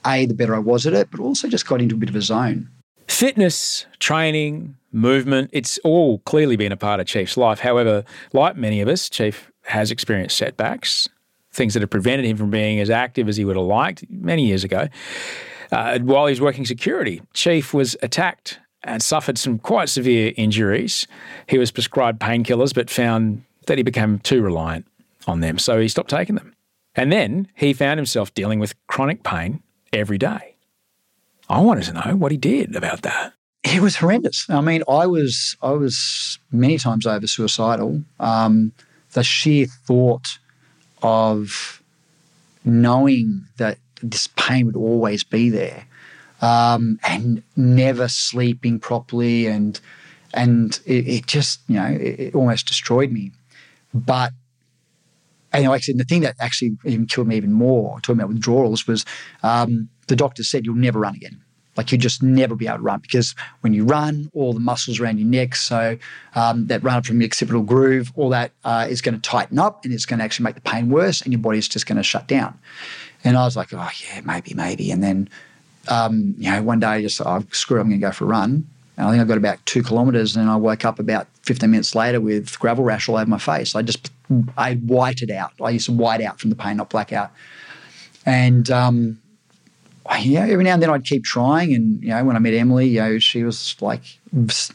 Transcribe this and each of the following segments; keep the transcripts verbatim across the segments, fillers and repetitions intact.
a the better I was at it, but also just got into a bit of a zone. Fitness, training, movement—it's all clearly been a part of Chief's life. However, like many of us, Chief has experienced setbacks, things that have prevented him from being as active as he would have liked many years ago. Uh, while he was working security, Chief was attacked and suffered some quite severe injuries. He was prescribed painkillers but found that he became too reliant on them, so he stopped taking them. And then he found himself dealing with chronic pain every day. I wanted to know what he did about that. It was horrendous. I mean, I was I was many times over suicidal. Um, the sheer thought of knowing that this pain would always be there, um, and never sleeping properly, and and it, it just you know it, it almost destroyed me. But and actually, the thing that actually even killed me even more, talking about withdrawals, was um, the doctor said you'll never run again. Like you just never be able to run because when you run, all the muscles around your neck, so um, that run up from your occipital groove, all that uh, is going to tighten up and it's going to actually make the pain worse, and your body's just going to shut down. And I was like, oh, yeah, maybe, maybe. And then, um, you know, one day I just thought, oh, screw it, I'm going to go for a run. And I think I got about two kilometres and I woke up about fifteen minutes later with gravel rash all over my face. I just, I whited out. I used to white out from the pain, not black out. And, um, I, you know, every now and then I'd keep trying. And, you know, when I met Emily, you know, she was like,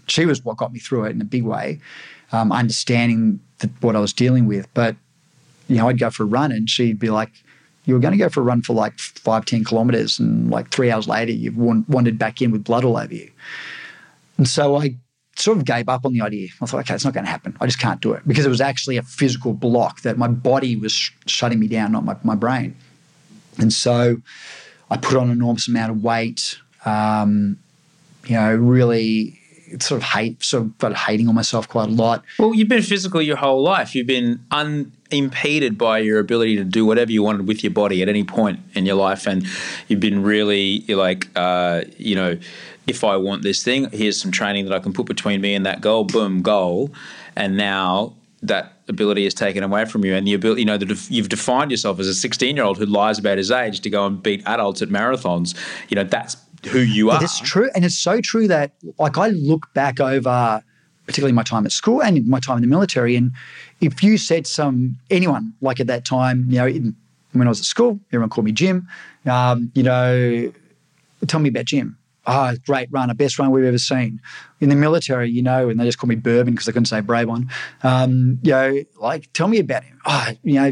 she was what got me through it in a big way, um, understanding the, what I was dealing with. But, you know, I'd go for a run and she'd be like, you were going to go for a run for like five, ten kilometres and like three hours later you've wandered back in with blood all over you. And so I sort of gave up on the idea. I thought, okay, it's not going to happen. I just can't do it because it was actually a physical block that my body was sh- shutting me down, not my, my brain. And so I put on an enormous amount of weight, um, you know, really sort of hate, sort of got hating on myself quite a lot. Well, you've been physical your whole life. You've been un... impeded by your ability to do whatever you wanted with your body at any point in your life, and you've been really like uh you know if I want this thing, here's some training that I can put between me and that goal, boom, goal. And now that ability is taken away from you, and the ability, you know, that you've defined yourself as a sixteen year old who lies about his age to go and beat adults at marathons. You know, that's who you are. It's true, and it's so true that like I look back over particularly my time at school and my time in the military. And if you said some, anyone like at that time, you know, in, when I was at school, everyone called me Jim, um, you know, tell me about Jim. ah, oh, great runner, best run we've ever seen. In the military, you know, and they just called me Bourbon because they couldn't say Brabon. Um, you know, like, tell me about him. Ah, oh, you know,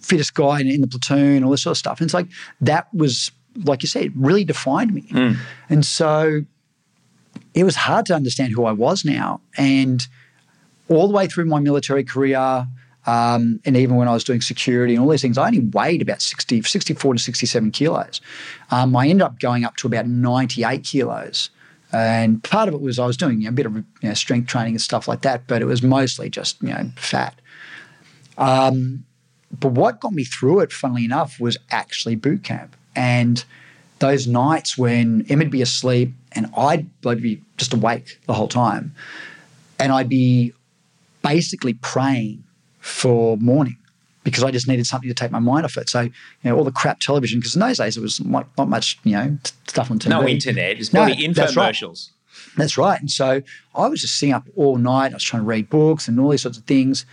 fittest guy in, in the platoon, all this sort of stuff. And it's like, that was, like you said, really defined me. Mm. And so it was hard to understand who I was now. And all the way through my military career, um, and even when I was doing security and all these things, I only weighed about sixty, sixty-four to sixty-seven kilos. Um, I ended up going up to about ninety-eight kilos. And part of it was I was doing you know, a bit of you know, strength training and stuff like that, but it was mostly just, you know, fat. Um, but what got me through it, funnily enough, was actually boot camp. And those nights when Emma would be asleep and I'd, I'd be just awake the whole time, and I'd be basically praying for morning because I just needed something to take my mind off it. So, you know, all the crap television, because in those days it was not, not much, you know, stuff on T V. No internet. It's probably no, infomercials. That's right. that's right. And so I was just sitting up all night. I was trying to read books and all these sorts of things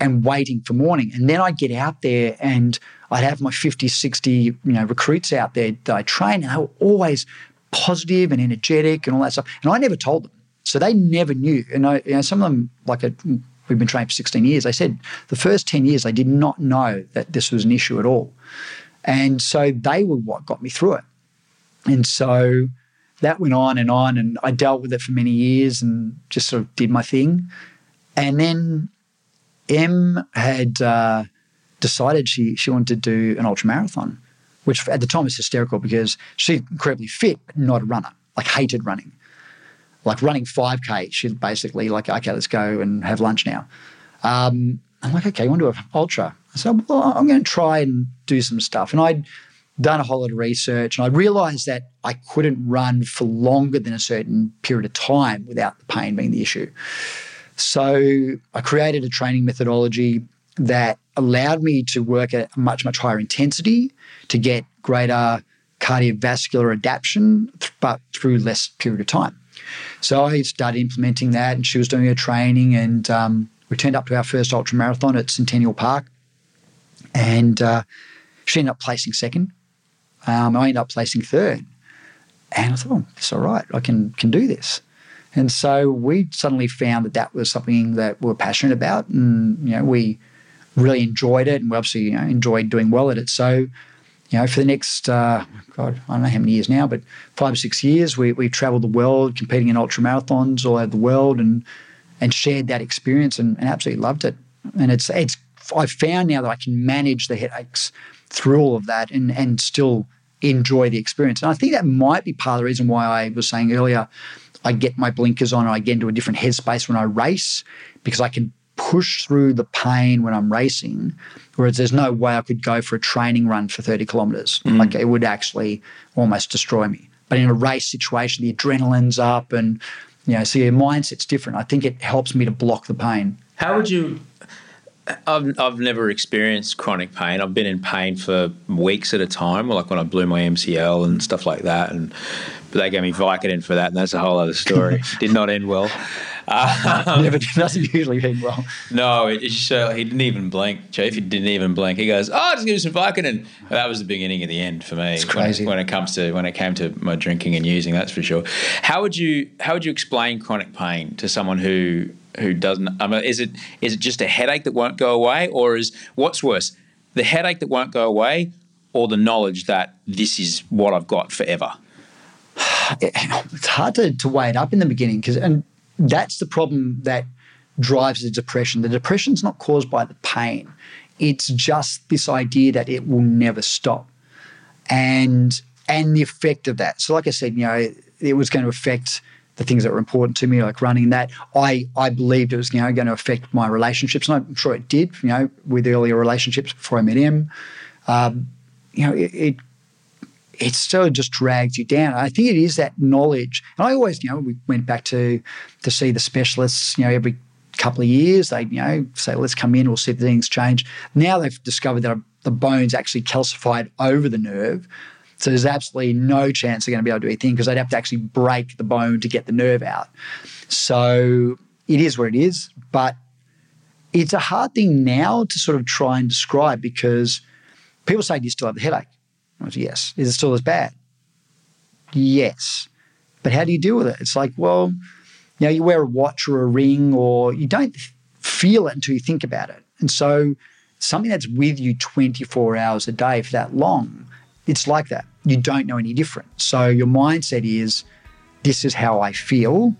and waiting for morning. And then I'd get out there and I'd have my fifty, sixty, you know, recruits out there that I trained, and they were always positive and energetic and all that stuff. And I never told them. So they never knew. And I, you know, some of them, like a, we've been training for sixteen years, they said the first ten years they did not know that this was an issue at all. And so they were what got me through it. And so that went on and on, and I dealt with it for many years and just sort of did my thing. And then Em had uh, decided she she wanted to do an ultra marathon, which at the time was hysterical because she's incredibly fit but not a runner, like hated running. Like running five K, she's basically like, okay, let's go and have lunch now. Um, I'm like, okay, you want to do an ultra? I said, well, I'm going to try and do some stuff. And I'd done a whole lot of research, and I realised that I couldn't run for longer than a certain period of time without the pain being the issue. So I created a training methodology that allowed me to work at a much, much higher intensity to get greater cardiovascular adaptation, but through less period of time. So I started implementing that, and she was doing her training, and um, we turned up to our first ultra marathon at Centennial Park, and uh, she ended up placing second. Um, I ended up placing third, and I thought, oh, it's all right. I can can do this. And so we suddenly found that that was something that we were passionate about, and you know we really enjoyed it, and we obviously you know, enjoyed doing well at it. So. You know, for the next, uh, God, I don't know how many years now, but five or six years, we we travelled the world, competing in ultra marathons all over the world, and and shared that experience, and, and absolutely loved it. And it's it's I found now that I can manage the headaches through all of that, and and still enjoy the experience. And I think that might be part of the reason why I was saying earlier, I get my blinkers on, and I get into a different headspace when I race, because I can push through the pain when I'm racing, whereas there's no way I could go for a training run for thirty kilometres. Mm. Like it would actually almost destroy me. But in a race situation, the adrenaline's up, and, you know, so your mindset's different. I think it helps me to block the pain. How would you – I've I've never experienced chronic pain. I've been in pain for weeks at a time, like when I blew my M C L and stuff like that, and but they gave me Vicodin for that, and that's a whole other story. Did not end well. Um, Never doesn't usually end well. No, it, it show, he didn't even blink, Chief. He didn't even blink. He goes, "Oh, just give me some Vicodin." Well, that was the beginning of the end for me. It's crazy when, when it comes to when it came to my drinking and using. That's for sure. How would you how would you explain chronic pain to someone who who doesn't? I mean, is it is it just a headache that won't go away, or is what's worse, the headache that won't go away, or the knowledge that this is what I've got forever? It's hard to, to weigh it up in the beginning because and. That's the problem that drives the depression. The depression's not caused by the pain. It's just this idea that it will never stop and and the effect of that. So like I said, you know, it was going to affect the things that were important to me, like running that. I, I believed it was, you know, going to affect my relationships, and I'm sure it did, you know, with earlier relationships before I met him. Um, you know, it... it it still just drags you down. I think it is that knowledge. And I always, you know, we went back to to see the specialists, you know, every couple of years. They, you know, say, let's come in, we'll see if things change. Now they've discovered that the bone's actually calcified over the nerve. So there's absolutely no chance they're going to be able to do anything because they'd have to actually break the bone to get the nerve out. So it is what it is. But it's a hard thing now to sort of try and describe because people say, do you still have the headache? Yes. Is it still as bad? Yes. But how do you deal with it? It's like, well, you know, you wear a watch or a ring, or you don't feel it until you think about it. And so something that's with you twenty-four hours a day for that long, it's like that. You don't know any different. So your mindset is, this is how I feel.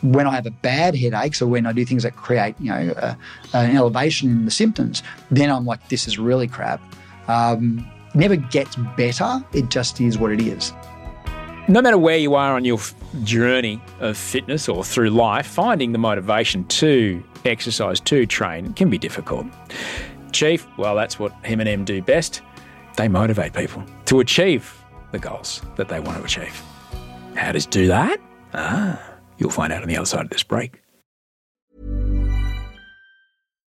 When I have a bad headache, or when I do things that create, you know, a, an elevation in the symptoms, then I'm like, this is really crap. Um, it never gets better. It just is what it is. No matter where you are on your journey of fitness or through life, finding the motivation to exercise, to train, can be difficult. Chief, well, that's what him and Em do best. They motivate people to achieve the goals that they want to achieve. How does do that? Ah. You'll find out on the other side of this break.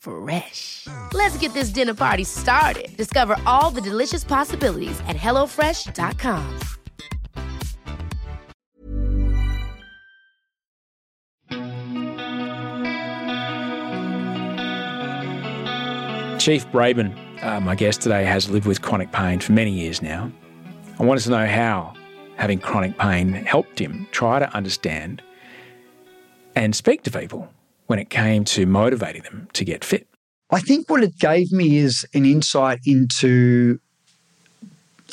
Fresh. Let's get this dinner party started. Discover all the delicious possibilities at HelloFresh dot com. Chief Brabon, uh, my guest today, has lived with chronic pain for many years now. I wanted to know how having chronic pain helped him try to understand and speak to people when it came to motivating them to get fit. I think what it gave me is an insight into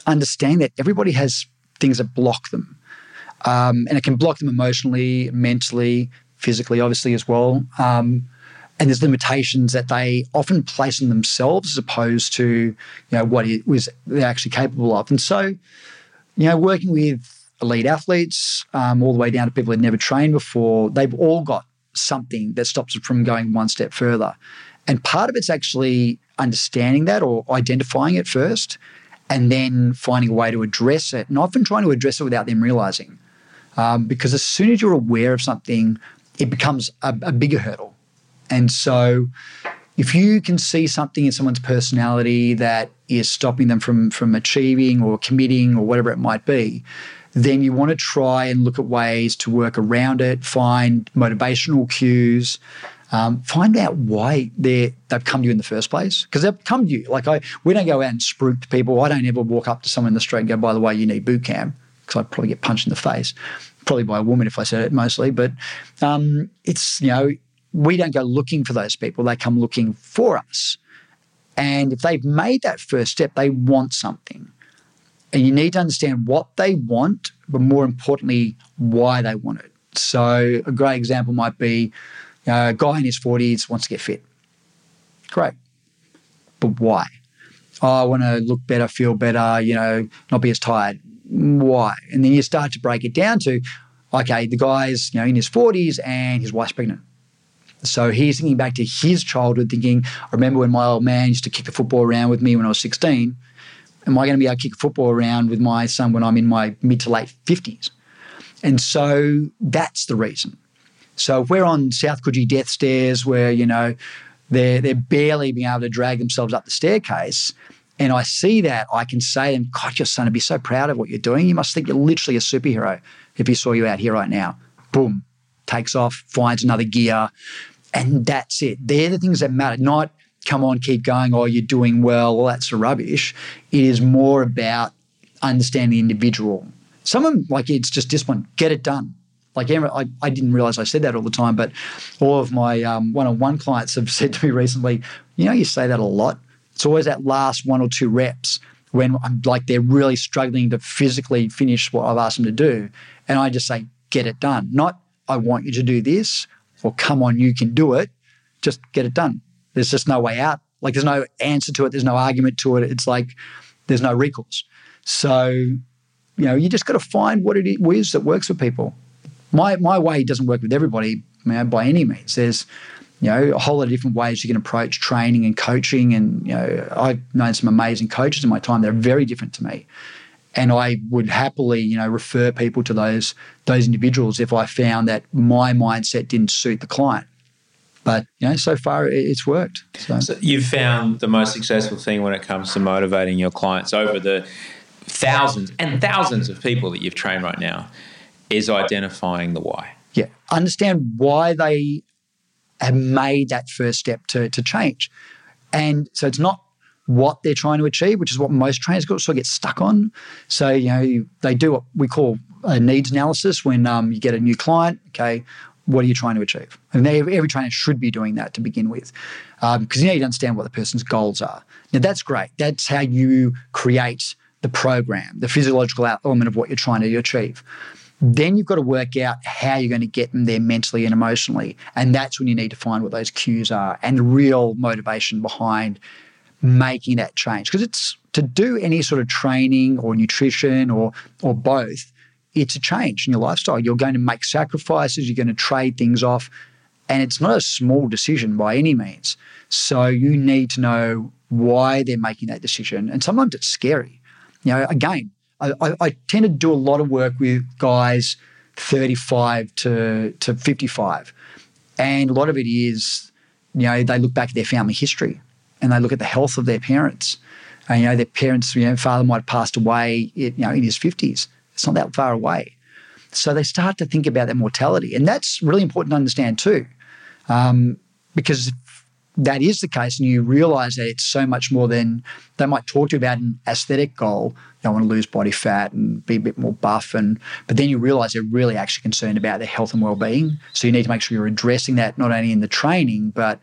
understanding that everybody has things that block them. Um, and it can block them emotionally, mentally, physically, obviously, as well. Um, and there's limitations that they often place on themselves as opposed to, you know, what it was they're actually capable of. And so, you know, working with elite athletes um, all the way down to people who've never trained before, they've all got something that stops it from going one step further. And part of it's actually understanding that or identifying it first and then finding a way to address it, and often trying to address it without them realising. Um, because as soon as you're aware of something, it becomes a, a bigger hurdle. And so if you can see something in someone's personality that is stopping them from, from achieving or committing or whatever it might be, then you want to try and look at ways to work around it, find motivational cues, um, find out why they've come to you in the first place. Because they've come to you. Like I, we don't go out and spruik to people. I don't ever walk up to someone in the street and go, by the way, you need boot camp, because I'd probably get punched in the face, probably by a woman if I said it mostly. But um, it's, you know, we don't go looking for those people. They come looking for us. And if they've made that first step, they want something. And you need to understand what they want, but more importantly, why they want it. So a great example might be uh, a guy in his forties wants to get fit. Great. But why? Oh, I want to look better, feel better, you know, not be as tired. Why? And then you start to break it down to, okay, the guy's, you know, in his forties and his wife's pregnant. So he's thinking back to his childhood thinking, I remember when my old man used to kick the football around with me when I was sixteen. Am I going to be able to kick football around with my son when I'm in my mid to late fifties? And so that's the reason. So if we're on South Coogee Death Stairs where, you know, they're, they're barely being able to drag themselves up the staircase, and I see that, I can say to them, God, your son would be so proud of what you're doing. You must think you're literally a superhero if he saw you out here right now. Boom, takes off, finds another gear, and that's it. They're the things that matter, not come on, keep going, oh, you're doing well, all that sort of rubbish. It is more about understanding the individual. Some of them, like, it's just discipline. Get it done. Like, I, I didn't realise I said that all the time, but all of my um, one-on-one clients have said to me recently, you know, you say that a lot. It's always that last one or two reps when I'm like they're really struggling to physically finish what I've asked them to do. And I just say, get it done. Not, I want you to do this, or come on, you can do it. Just get it done. There's just no way out Like there's no answer to it. There's no argument to it. It's like there's no recourse. So, you know, you just got to find what it is that works for people. My my way doesn't work with everybody, you know, by any means. There's, you know, a whole lot of different ways you can approach training and coaching. And, you know, I've known some amazing coaches in my time that are very different to me. And I would happily, you know, refer people to those those individuals if I found that my mindset didn't suit the client. But, you know, so far it's worked. So. So you've found the most successful thing when it comes to motivating your clients over the thousands and thousands of people that you've trained right now is identifying the why. Yeah, understand why they have made that first step to, to change. And so it's not what they're trying to achieve, which is what most trainers sort of get stuck on. So, you know, they do what we call a needs analysis when um, you get a new client, okay, what are you trying to achieve? And they, every trainer should be doing that to begin with, because um, you need to understand what the person's goals are. Now, that's great. That's how you create the program, the physiological element of what you're trying to achieve. Then you've got to work out how you're going to get them there mentally and emotionally, and that's when you need to find what those cues are and the real motivation behind making that change. Because it's to do any sort of training or nutrition or or both, it's a change in your lifestyle. You're going to make sacrifices. You're going to trade things off. And it's not a small decision by any means. So you need to know why they're making that decision. And sometimes it's scary. You know, again, I, I, I tend to do a lot of work with guys thirty-five to fifty-five. And a lot of it is, you know, they look back at their family history and they look at the health of their parents. And, you know, their parents, you know, father might have passed away, you know, in his fifties. It's not that far away. So they start to think about their mortality. And that's really important to understand too, um, because if that is the case and you realise that it's so much more than they might talk to you about an aesthetic goal. They want to lose body fat and be a bit more buff. And but then you realise they're really actually concerned about their health and well-being. So you need to make sure you're addressing that not only in the training but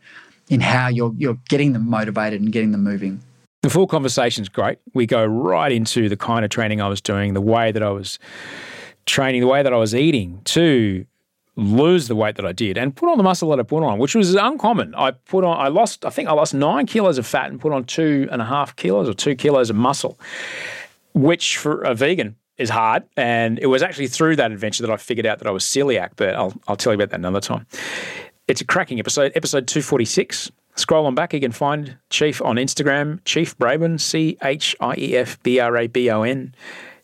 in how you're you're getting them motivated and getting them moving. The full conversation's great. We go right into the kind of training I was doing, the way that I was training, the way that I was eating to lose the weight that I did and put on the muscle that I put on, which was uncommon. I put on, I lost, I think I lost nine kilos of fat and put on two and a half kilos or two kilos of muscle, which for a vegan is hard. And it was actually through that adventure that I figured out that I was celiac, but I'll, I'll tell you about that another time. It's a cracking episode, episode two forty-six. Scroll on back, you can find Chief on Instagram, Chief Brabon, C H I E F B R A B O N.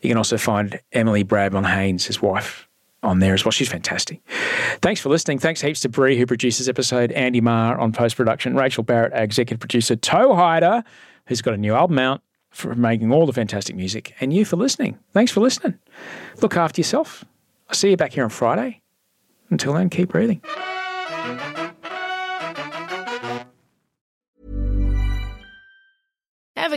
You can also find Emily Brabon Haynes, his wife, on there as well. She's fantastic. Thanks for listening. Thanks heaps to Bree, who produces episode, Andy Maher on post-production, Rachel Barrett, our executive producer, Toe Hider, who's got a new album out, for making all the fantastic music, and you for listening. Thanks for listening. Look after yourself. I'll see you back here on Friday. Until then, keep breathing. Ever